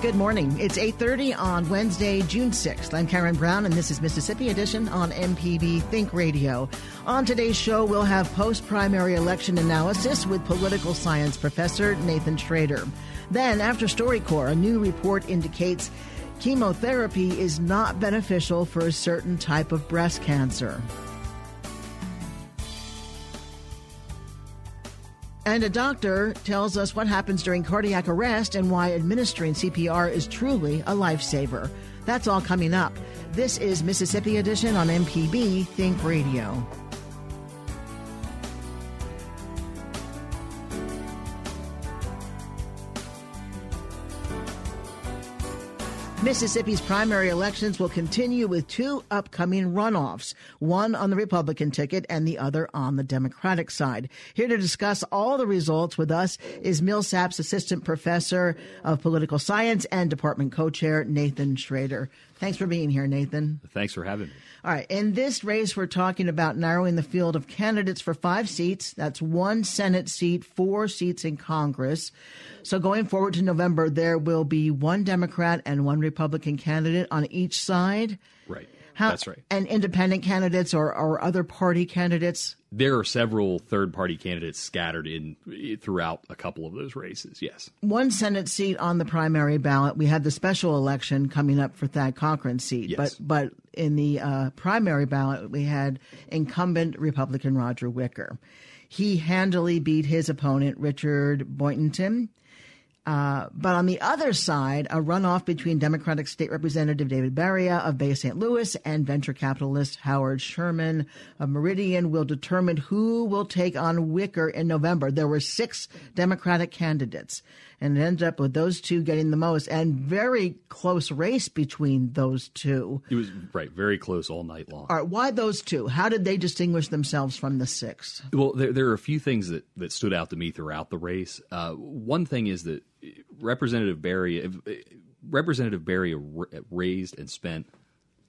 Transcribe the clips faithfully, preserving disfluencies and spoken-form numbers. Good morning. It's eight thirty on Wednesday, June sixth. I'm Karen Brown, and this is Mississippi Edition on M P B Think Radio. On today's show, we'll have post-primary election analysis with political science professor Nathan Shrader. Then, after Story Corps, a new report indicates chemotherapy is not beneficial for a certain type of breast cancer. And a doctor tells us what happens during cardiac arrest and why administering C P R is truly a lifesaver. That's all coming up. This is Mississippi Edition on M P B Think Radio. Mississippi's primary elections will continue with two upcoming runoffs, one on the Republican ticket and the other on the Democratic side. Here to discuss all the results with us is Millsap's Assistant Professor of Political Science and Department Co-Chair Nathan Shrader. Thanks for being here, Nathan. Thanks for having me. All right. In this race, we're talking about narrowing the field of candidates for five seats. That's one Senate seat, four seats in Congress. So going forward to November, there will be one Democrat and one Republican candidate on each side. Right. How, That's right. And independent candidates or, or other party candidates? There are several third-party candidates scattered in throughout a couple of those races, yes. One Senate seat on the primary ballot. We had the special election coming up for Thad Cochran's seat. Yes. But, but in the uh, primary ballot, we had incumbent Republican Roger Wicker. He handily beat his opponent, Richard Boynton. Uh, but on the other side, a runoff between Democratic State Representative David Baria of Bay Saint Louis and venture capitalist Howard Sherman of Meridian will determine who will take on Wicker in November. There were six Democratic candidates, and it ended up with those two getting the most, and very close race between those two. It was, right, very close all night long. All right, why those two? How did they distinguish themselves from the six? Well, there, there are a few things that, that stood out to me throughout the race. Uh, one thing is that Representative Baria, Representative Baria raised and spent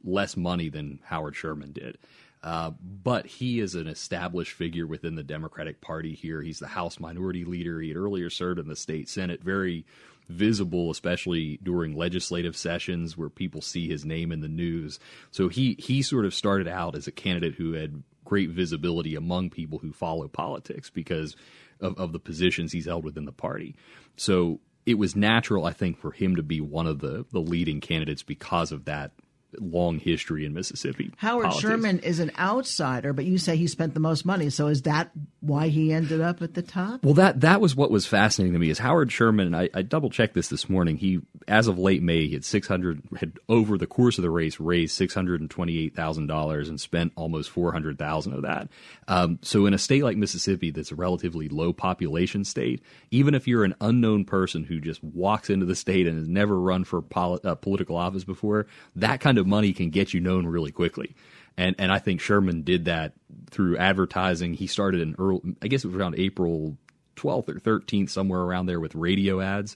less money than Howard Sherman did. Uh, but he is an established figure within the Democratic Party here. He's the House Minority Leader. He had earlier served in the state Senate, very visible, especially during legislative sessions where people see his name in the news. So he, he sort of started out as a candidate who had great visibility among people who follow politics because of, of the positions he's held within the party. So it was natural, I think, for him to be one of the, the leading candidates because of that long history in Mississippi Howard politics. Sherman is an outsider, but you say he spent the most money. So is that why he ended up at the top? Well, that that was what was fascinating to me is Howard Sherman, and I, I double-checked this this morning. He, as of late May, he had six hundred had over the course of the race raised six hundred twenty-eight thousand dollars and spent almost four hundred thousand dollars of that. Um, so in a state like Mississippi that's a relatively low population state, even if you're an unknown person who just walks into the state and has never run for poli- uh, political office before, that kind of money can get you known really quickly. And and I think Sherman did that through advertising. He started in early, I guess it was around April twelfth or thirteenth, somewhere around there with radio ads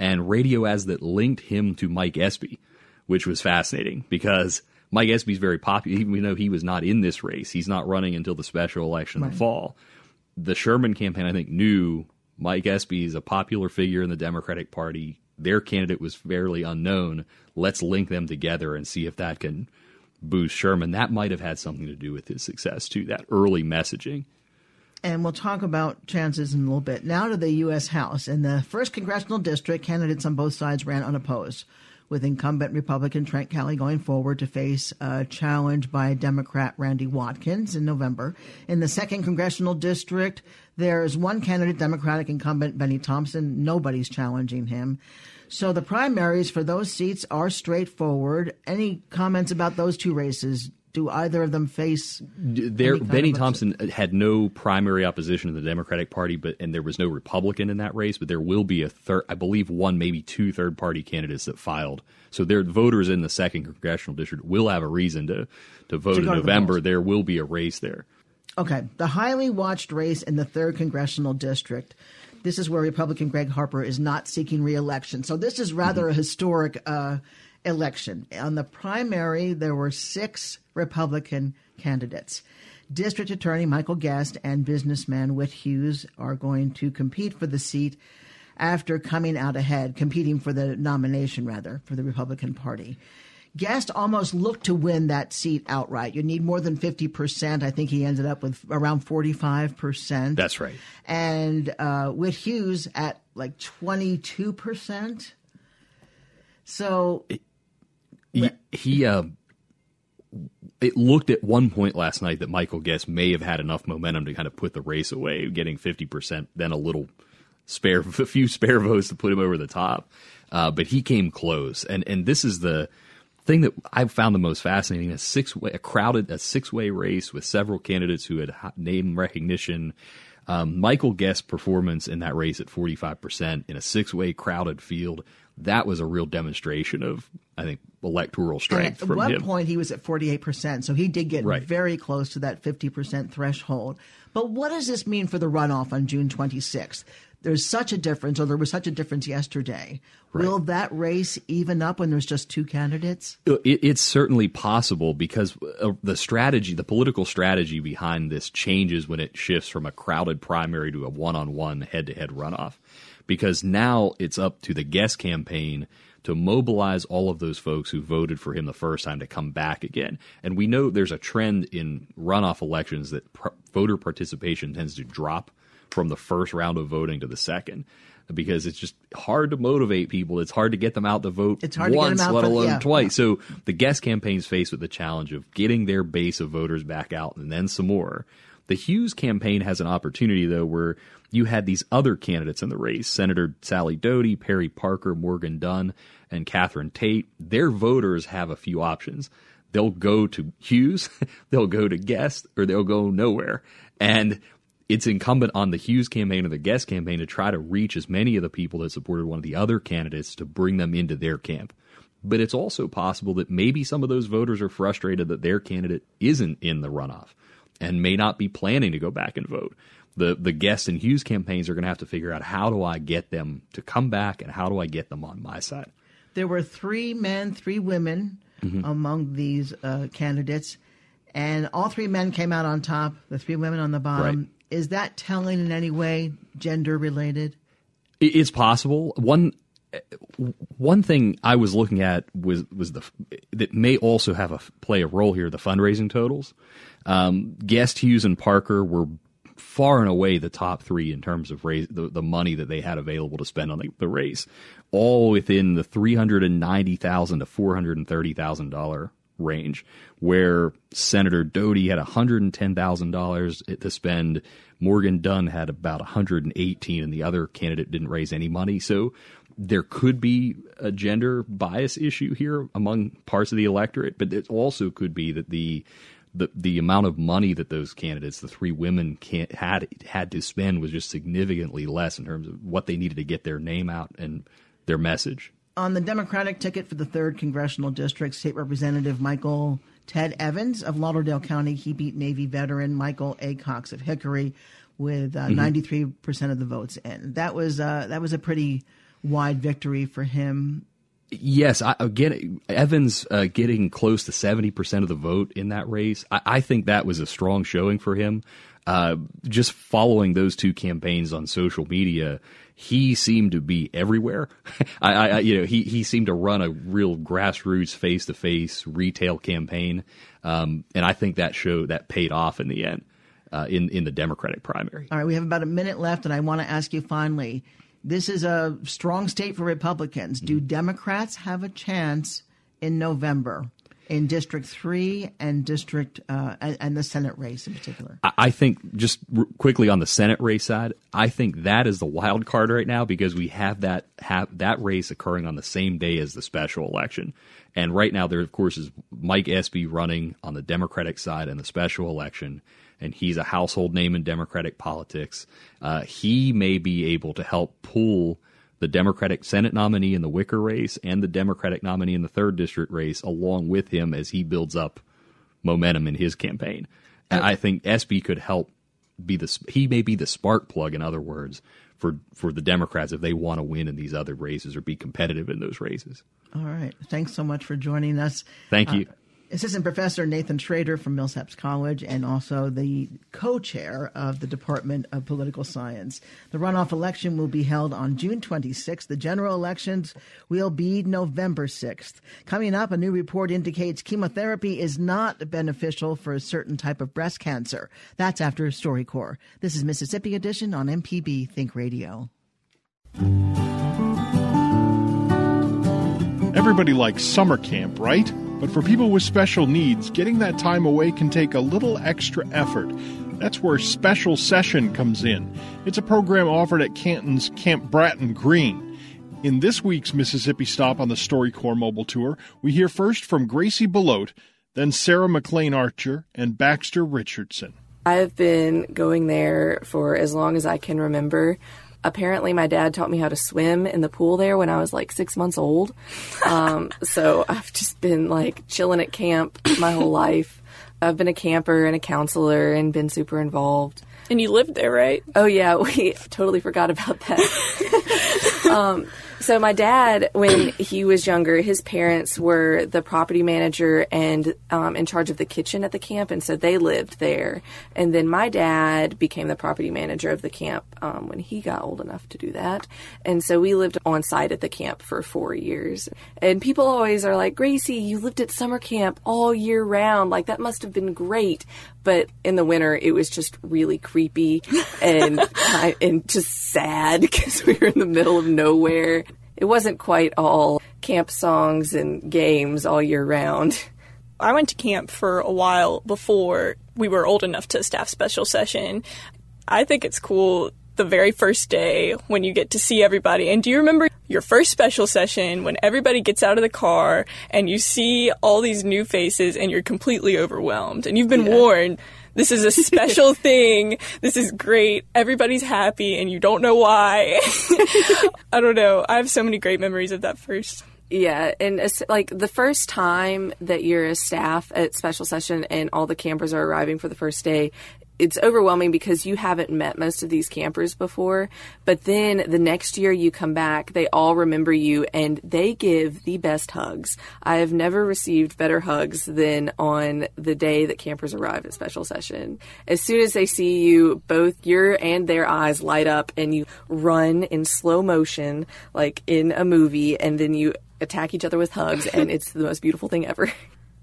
and radio ads that linked him to Mike Espy, which was fascinating because Mike Espy's very popular. Even though he was not in this race, he's not running until the special election right. in the fall. The Sherman campaign, I think, knew Mike Espy is a popular figure in the Democratic Party. Their candidate was fairly unknown. Let's link them together and see if that can boost Sherman. That might have had something to do with his success, too, that early messaging. And we'll talk about chances in a little bit. Now to the U S. House. In the first congressional district, candidates on both sides ran unopposed, with incumbent Republican Trent Kelly going forward to face a challenge by Democrat Randy Watkins in November. In the second congressional district, there's one candidate, Democratic incumbent Benny Thompson. Nobody's challenging him. So the primaries for those seats are straightforward. Any comments about those two races, do either of them face there? Benny Thompson a... had no primary opposition in the Democratic Party, but and there was no Republican in that race. But there will be a third, I believe, one maybe two third party candidates that filed. So their voters in the second congressional district will have a reason to to vote in November. There will be a race there. Okay, the highly watched race in the third congressional district. This is where Republican Greg Harper is not seeking re-election. So this is rather mm-hmm. a historic uh, election. On the primary, there were six Republican candidates. District Attorney Michael Guest and businessman Whit Hughes are going to compete for the seat after coming out ahead, competing for the nomination, rather, for the Republican Party. Guest almost looked to win that seat outright. You need more than fifty percent. I think he ended up with around forty-five percent. That's right. And uh, Whit Hughes at like twenty-two percent. So it, he, he uh, it looked at one point last night that Michael Guest may have had enough momentum to kind of put the race away, getting fifty percent, then a little spare, a few spare votes to put him over the top. Uh, but he came close. And and this is the thing that I found the most fascinating, a six-way, a crowded, a six-way race with several candidates who had name recognition. Um, Michael Guest's performance in that race at forty-five percent in a six-way crowded field, that was a real demonstration of, I think, electoral strength from him. At one point, he was at forty-eight percent, so he did get right. very close to that fifty percent threshold. But what does this mean for the runoff on June twenty-sixth? There's such a difference, or there was such a difference yesterday. Right. Will that race even up when there's just two candidates? It, it's certainly possible because the strategy, the political strategy behind this changes when it shifts from a crowded primary to a one-on-one head-to-head runoff. Because now it's up to the Guest campaign to mobilize all of those folks who voted for him the first time to come back again. And we know there's a trend in runoff elections that pr- voter participation tends to drop from the first round of voting to the second, because it's just hard to motivate people. It's hard to get them out to vote it's hard once, to get them out let alone for, yeah. twice. So the Guest campaign's faced with the challenge of getting their base of voters back out and then some more. The Hughes campaign has an opportunity, though, where you had these other candidates in the race, Senator Sally Doty, Perry Parker, Morgan Dunn, and Catherine Tate. Their voters have a few options. They'll go to Hughes, they'll go to Guest, or they'll go nowhere. And it's incumbent on the Hughes campaign or the Guest campaign to try to reach as many of the people that supported one of the other candidates to bring them into their camp. But it's also possible that maybe some of those voters are frustrated that their candidate isn't in the runoff and may not be planning to go back and vote. The the Guest and Hughes campaigns are going to have to figure out, how do I get them to come back and how do I get them on my side? There were three men, three women mm-hmm. among these uh, candidates, and all three men came out on top, the three women on the bottom. Right. Is that telling in any way, gender related? It's possible. One one thing I was looking at was was the that may also have a play a role here. The fundraising totals. Um, Guest, Hughes, and Parker were far and away the top three in terms of raise, the, the money that they had available to spend on the, the race, all within the three hundred and ninety thousand to four hundred and thirty thousand dollar range, where Senator Doty had one hundred ten thousand dollars to spend. Morgan Dunn had about one hundred eighteen thousand dollars, and the other candidate didn't raise any money. So there could be a gender bias issue here among parts of the electorate, but it also could be that the the, the amount of money that those candidates, the three women, can't, had had to spend was just significantly less in terms of what they needed to get their name out and their message. On the Democratic ticket for the third congressional district, State Representative Michael Ted Evans of Lauderdale County, he beat Navy veteran Michael A. Cox of Hickory with uh, mm-hmm. ninety-three percent of the votes in. That was uh, that was a pretty wide victory for him. Yes, I, again, Evans uh, getting close to seventy percent of the vote in that race. I, I think that was a strong showing for him. Uh, just following those two campaigns on social media, he seemed to be everywhere. I, I, you know, he, he seemed to run a real grassroots, face to face retail campaign, um, and I think that showed that paid off in the end uh, in in the Democratic primary. All right, we have about a minute left, and I want to ask you finally: this is a strong state for Republicans. Mm-hmm. Do Democrats have a chance in November? in District three and District uh, and the Senate race in particular? I think just r- quickly on the Senate race side, I think that is the wild card right now because we have that have that race occurring on the same day as the special election. And right now there, of course, is Mike Espy running on the Democratic side in the special election. And he's a household name in Democratic politics. Uh, he may be able to help pull the Democratic Senate nominee in the Wicker race and the Democratic nominee in the third district race along with him as he builds up momentum in his campaign. And I think Espy could help be the he may be the spark plug, in other words, for, for the Democrats if they want to win in these other races or be competitive in those races. All right. Thanks so much for joining us. Thank you. Uh, Assistant Professor Nathan Shrader from Millsaps College and also the co-chair of the Department of Political Science. The runoff election will be held on June twenty-sixth. The general elections will be November sixth. Coming up, a new report indicates chemotherapy is not beneficial for a certain type of breast cancer. That's after Story Corps. This is Mississippi Edition on M P B Think Radio. Everybody likes summer camp, right? But for people with special needs, getting that time away can take a little extra effort. That's where Special Session comes in. It's a program offered at Canton's Camp Bratton Green. In this week's Mississippi stop on the Story Corps Mobile Tour, we hear first from Gracie Belote, then Sarah McLean Archer and Baxter Richardson. I've been going there for as long as I can remember. Apparently, my dad taught me how to swim in the pool there when I was like six months old. Um, so I've just been like chilling at camp my whole life. I've been a camper and a counselor and been super involved. And you lived there, right? Oh, yeah. We totally forgot about that. um, so my dad, when he was younger, his parents were the property manager and um, in charge of the kitchen at the camp. And so they lived there. And then my dad became the property manager of the camp um, when he got old enough to do that. And so we lived on site at the camp for four years. And people always are like, Gracie, you lived at summer camp all year round. Like, that must have been great. But in the winter, it was just really creepy and kind, and just sad because we were in the middle of nowhere. It wasn't quite all camp songs and games all year round. I went to camp for a while before we were old enough to staff Special Session. I think it's cool the very first day when you get to see everybody. And do you remember your first Special Session when everybody gets out of the car and you see all these new faces and you're completely overwhelmed and you've been yeah. warned, this is a special thing, this is great, everybody's happy and you don't know why. I don't know. I have so many great memories of that first. Yeah, and it's like the first time that you're a staff at Special Session and all the campers are arriving for the first day, it's overwhelming because you haven't met most of these campers before. But then the next year you come back, they all remember you, and they give the best hugs. I have never received better hugs than on the day that campers arrive at Special Session. As soon as they see you, both your and their eyes light up, and you run in slow motion, like in a movie, and then you attack each other with hugs, and it's the most beautiful thing ever.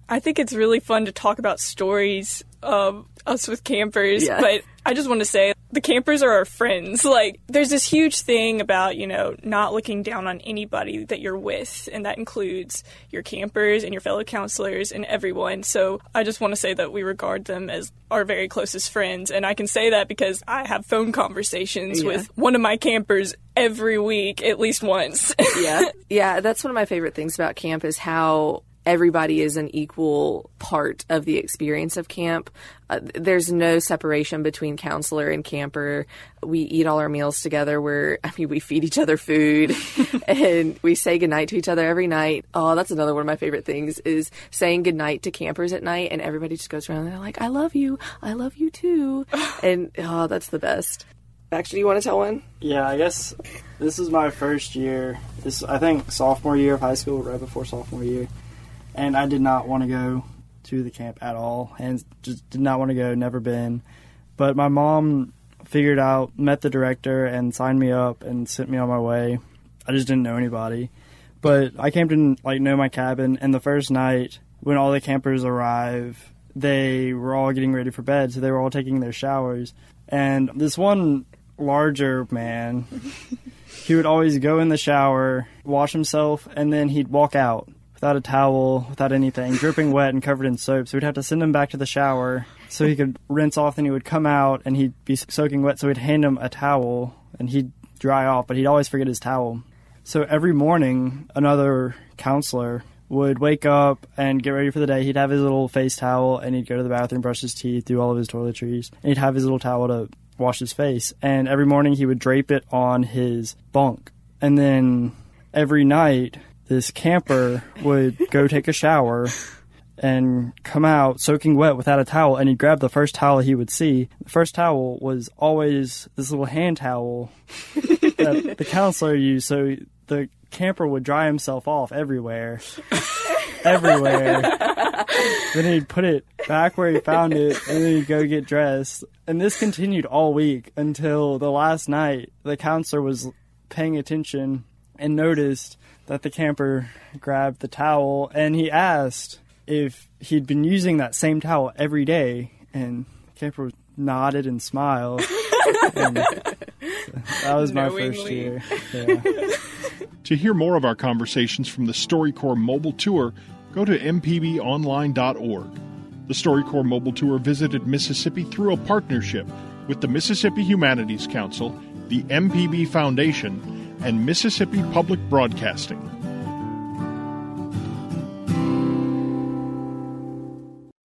I think it's really fun to talk about stories of us with campers, yeah. but I just want to say the campers are our friends. Like, there's this huge thing about, you know, not looking down on anybody that you're with, and that includes your campers and your fellow counselors and everyone. So I just want to say that we regard them as our very closest friends, and I can say that because I have phone conversations yeah. with one of my campers every week, at least once. yeah, yeah, that's one of my favorite things about camp is how everybody is an equal part of the experience of camp. Uh, there's no separation between counselor and camper. We eat all our meals together. We're, I mean, we feed each other food and we say goodnight to each other every night. Oh, that's another one of my favorite things is saying goodnight to campers at night. And everybody just goes around and they're like, I love you. I love you too. And oh, that's the best. Baxter, do you want to tell one? Yeah, I guess this is my first year. This, I think, sophomore year of high school, right before sophomore year. And I did not want to go to the camp at all and just did not want to go, never been. But my mom figured out, met the director and signed me up and sent me on my way. I just didn't know anybody. But I came to, like, know my cabin. And the first night when all the campers arrive, they were all getting ready for bed. So they were all taking their showers. And this one larger man, he would always go in the shower, wash himself, and then he'd walk out without a towel, without anything, dripping wet and covered in soap. So we'd have to send him back to the shower so he could rinse off. Then he would come out and he'd be soaking wet. So we'd hand him a towel and he'd dry off, but he'd always forget his towel. So every morning, another counselor would wake up and get ready for the day. He'd have his little face towel and he'd go to the bathroom, brush his teeth, do all of his toiletries. And he'd have his little towel to wash his face. And every morning he would drape it on his bunk. And then every night, this camper would go take a shower and come out soaking wet without a towel, and he'd grab the first towel he would see. The first towel was always this little hand towel that the counselor used, so the camper would dry himself off everywhere. everywhere. Then he'd put it back where he found it, and then he'd go get dressed. And this continued all week until the last night the counselor was paying attention and noticed that the camper grabbed the towel, and he asked if he'd been using that same towel every day, and the camper nodded and smiled. And that was my Knowingly. first year. Yeah. To hear more of our conversations from the Story Corps Mobile Tour, go to m p b online dot org. The Story Corps Mobile Tour visited Mississippi through a partnership with the Mississippi Humanities Council, the M P B Foundation, and Mississippi Public Broadcasting.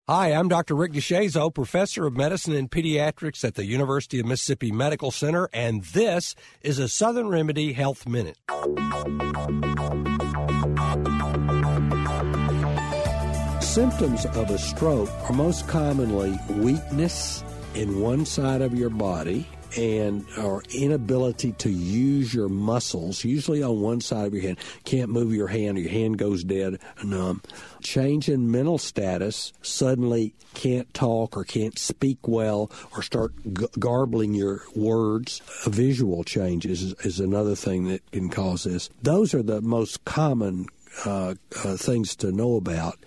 Hi, I'm Doctor Rick DeShazo, Professor of Medicine and Pediatrics at the University of Mississippi Medical Center, and this is a Southern Remedy Health Minute. Symptoms of a stroke are most commonly weakness in one side of your body, and or inability to use your muscles, usually on one side of your hand. Can't move your hand, or your hand goes dead and numb. Change in mental status, suddenly can't talk or can't speak well or start g- garbling your words. Visual changes is, is another thing that can cause this. Those are the most common uh, uh, things to know about.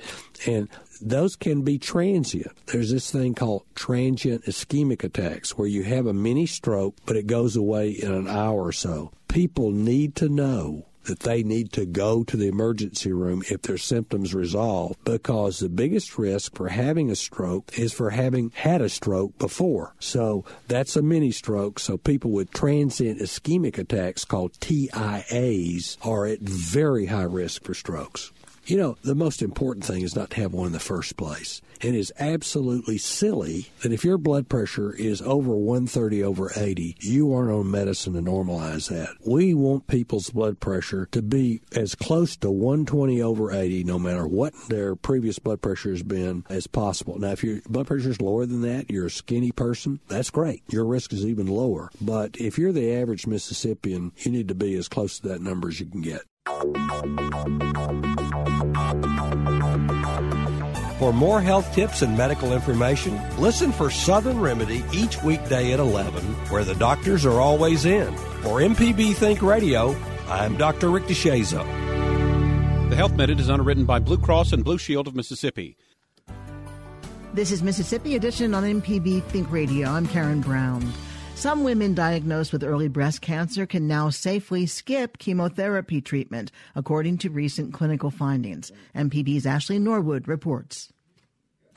And those can be transient. There's this thing called transient ischemic attacks where you have a mini stroke, but it goes away in an hour or so. People need to know that they need to go to the emergency room if their symptoms resolve, because the biggest risk for having a stroke is for having had a stroke before. So that's a mini stroke. So people with transient ischemic attacks, called T I As, are at very high risk for strokes. You know, the most important thing is not to have one in the first place. It is absolutely silly that if your blood pressure is over one thirty over eighty, you aren't on medicine to normalize that. We want people's blood pressure to be as close to one twenty over eighty, no matter what their previous blood pressure has been, as possible. Now, if your blood pressure is lower than that, you're a skinny person, that's great. Your risk is even lower. But if you're the average Mississippian, you need to be as close to that number as you can get. For more health tips and medical information, listen for Southern Remedy each weekday at eleven, where the doctors are always in. For M P B Think Radio, I'm Doctor Rick DeShazo. The Health Minute is underwritten by Blue Cross and Blue Shield of Mississippi. This is Mississippi Edition on M P B Think Radio. I'm Karen Brown. Some women diagnosed with early breast cancer can now safely skip chemotherapy treatment, according to recent clinical findings. M P B's Ashley Norwood reports.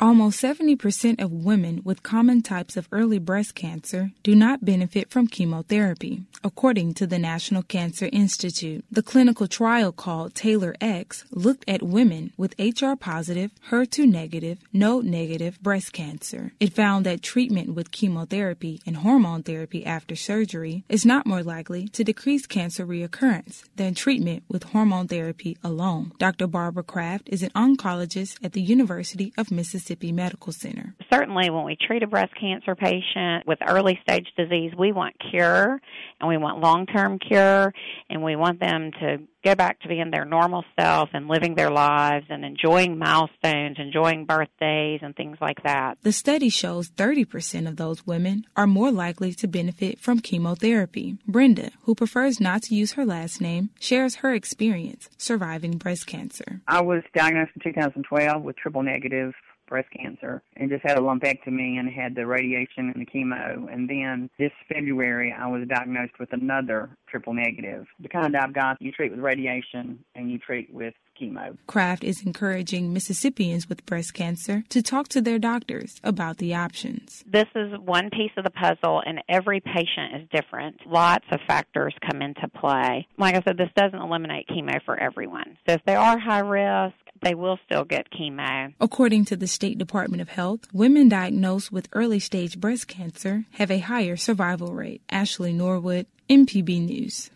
Almost seventy percent of women with common types of early breast cancer do not benefit from chemotherapy, according to the National Cancer Institute. The clinical trial called Taylor X looked at women with H R positive, H E R two negative, node negative breast cancer. It found that treatment with chemotherapy and hormone therapy after surgery is not more likely to decrease cancer reoccurrence than treatment with hormone therapy alone. Doctor Barbara Kraft is an oncologist at the University of Mississippi Medical Center. Certainly when we treat a breast cancer patient with early stage disease, we want cure and we want long-term cure, and we want them to go back to being their normal self and living their lives and enjoying milestones, enjoying birthdays and things like that. The study shows thirty percent of those women are more likely to benefit from chemotherapy. Brenda, who prefers not to use her last name, shares her experience surviving breast cancer. I was diagnosed in two thousand twelve with triple negative breast cancer and just had a lumpectomy and had the radiation and the chemo. And then this February, I was diagnosed with another triple negative, the kind I've got. You treat with radiation and you treat with chemo. Kraft is encouraging Mississippians with breast cancer to talk to their doctors about the options. This is one piece of the puzzle, and every patient is different. Lots of factors come into play. Like I said, this doesn't eliminate chemo for everyone. So if they are high risk, they will still get chemo. According to the State Department of Health, women diagnosed with early-stage breast cancer have a higher survival rate. Ashley Norwood, M P B News.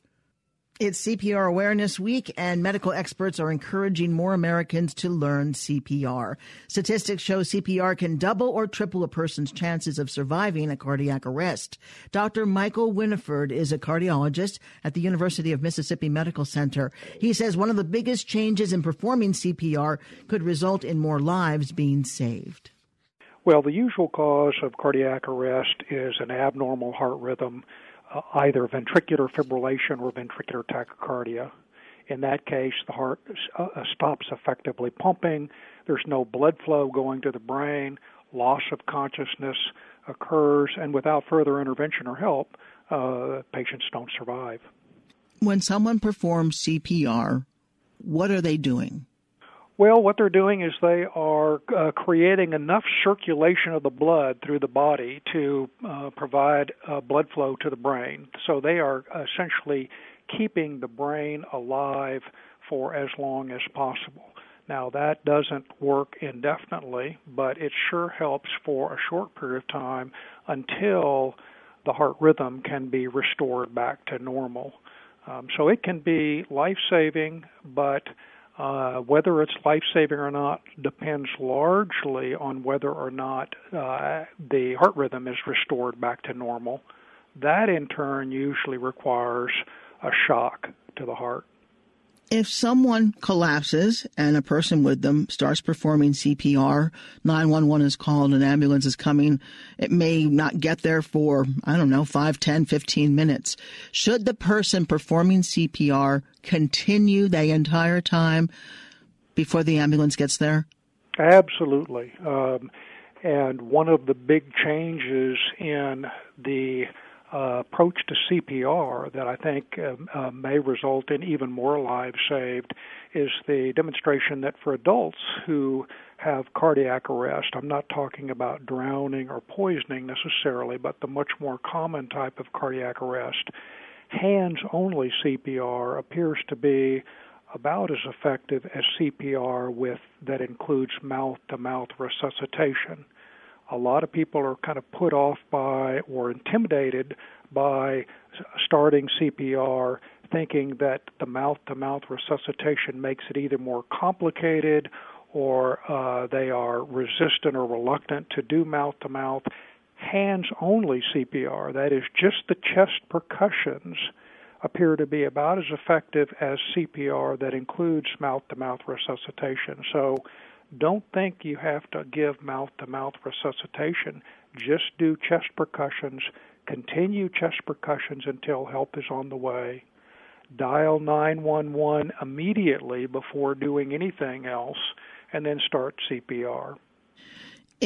It's C P R Awareness Week, and medical experts are encouraging more Americans to learn C P R. Statistics show C P R can double or triple a person's chances of surviving a cardiac arrest. Doctor Michael Winifred is a cardiologist at the University of Mississippi Medical Center. He says one of the biggest changes in performing C P R could result in more lives being saved. Well, the usual cause of cardiac arrest is an abnormal heart rhythm, either ventricular fibrillation or ventricular tachycardia. In that case, the heart uh, stops effectively pumping. There's no blood flow going to the brain. Loss of consciousness occurs, and without further intervention or help, uh, patients don't survive. When someone performs C P R, what are they doing? Well, what they're doing is they are uh, creating enough circulation of the blood through the body to uh, provide uh, blood flow to the brain. So they are essentially keeping the brain alive for as long as possible. Now, that doesn't work indefinitely, but it sure helps for a short period of time until the heart rhythm can be restored back to normal. Um, so it can be life-saving, but Uh, whether it's life-saving or not depends largely on whether or not uh, the heart rhythm is restored back to normal. That, in turn, usually requires a shock to the heart. If someone collapses and a person with them starts performing C P R, nine one one is called, an ambulance is coming, it may not get there for, I don't know, five, ten, fifteen minutes. Should the person performing C P R continue the entire time before the ambulance gets there? Absolutely. Um, and one of the big changes in the Uh, approach to C P R that I think uh, uh, may result in even more lives saved is the demonstration that for adults who have cardiac arrest, I'm not talking about drowning or poisoning necessarily, but the much more common type of cardiac arrest, hands-only C P R appears to be about as effective as C P R with that includes mouth-to-mouth resuscitation. A lot of people are kind of put off by or intimidated by starting C P R, thinking that the mouth-to-mouth resuscitation makes it either more complicated or uh, they are resistant or reluctant to do mouth-to-mouth. Hands-only C P R, that is just the chest percussions, appear to be about as effective as C P R that includes mouth-to-mouth resuscitation. So don't think you have to give mouth-to-mouth resuscitation. Just do chest percussions. Continue chest percussions until help is on the way. Dial nine one one immediately before doing anything else, and then start C P R.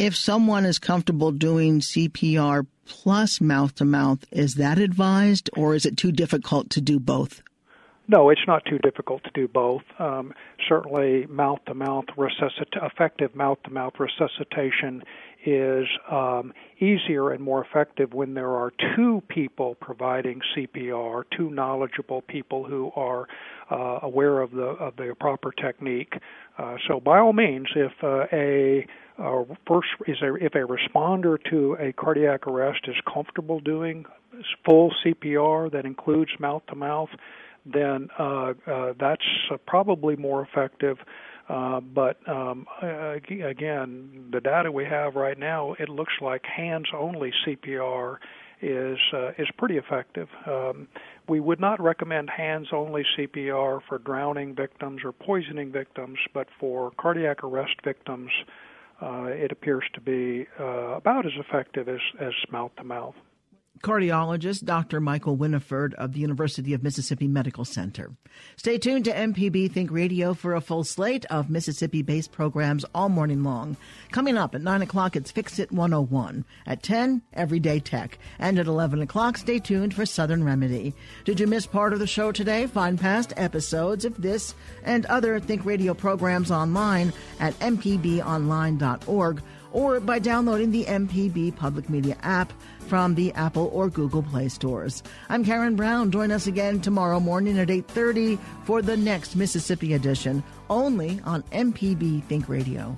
If someone is comfortable doing C P R plus mouth-to-mouth, is that advised, or is it too difficult to do both? No, it's not too difficult to do both. Um, certainly, mouth-to-mouth resuscit- effective mouth-to-mouth resuscitation is um, easier and more effective when there are two people providing C P R, two knowledgeable people who are uh, aware of the of the proper technique. Uh, so, by all means, if uh, a uh, first is a, if a responder to a cardiac arrest is comfortable doing full C P R that includes mouth-to-mouth, then uh, uh, that's uh, probably more effective. Uh, but um, uh, again, the data we have right now, it looks like hands-only C P R is uh, is pretty effective. Um, we would not recommend hands-only C P R for drowning victims or poisoning victims, but for cardiac arrest victims, uh, it appears to be uh, about as effective as, as mouth-to-mouth. cardiologist Doctor Michael Winifred of the University of Mississippi Medical Center. Stay tuned to M P B Think Radio for a full slate of Mississippi-based programs all morning long. Coming up at nine o'clock, it's Fix It one oh one. At ten, Everyday Tech. And at eleven o'clock, stay tuned for Southern Remedy. Did you miss part of the show today? Find past episodes of this and other Think Radio programs online at m p b online dot org or by downloading the M P B Public Media app from the Apple or Google Play stores. I'm Karen Brown. Join us again tomorrow morning at eight thirty for the next Mississippi edition, only on M P B Think Radio.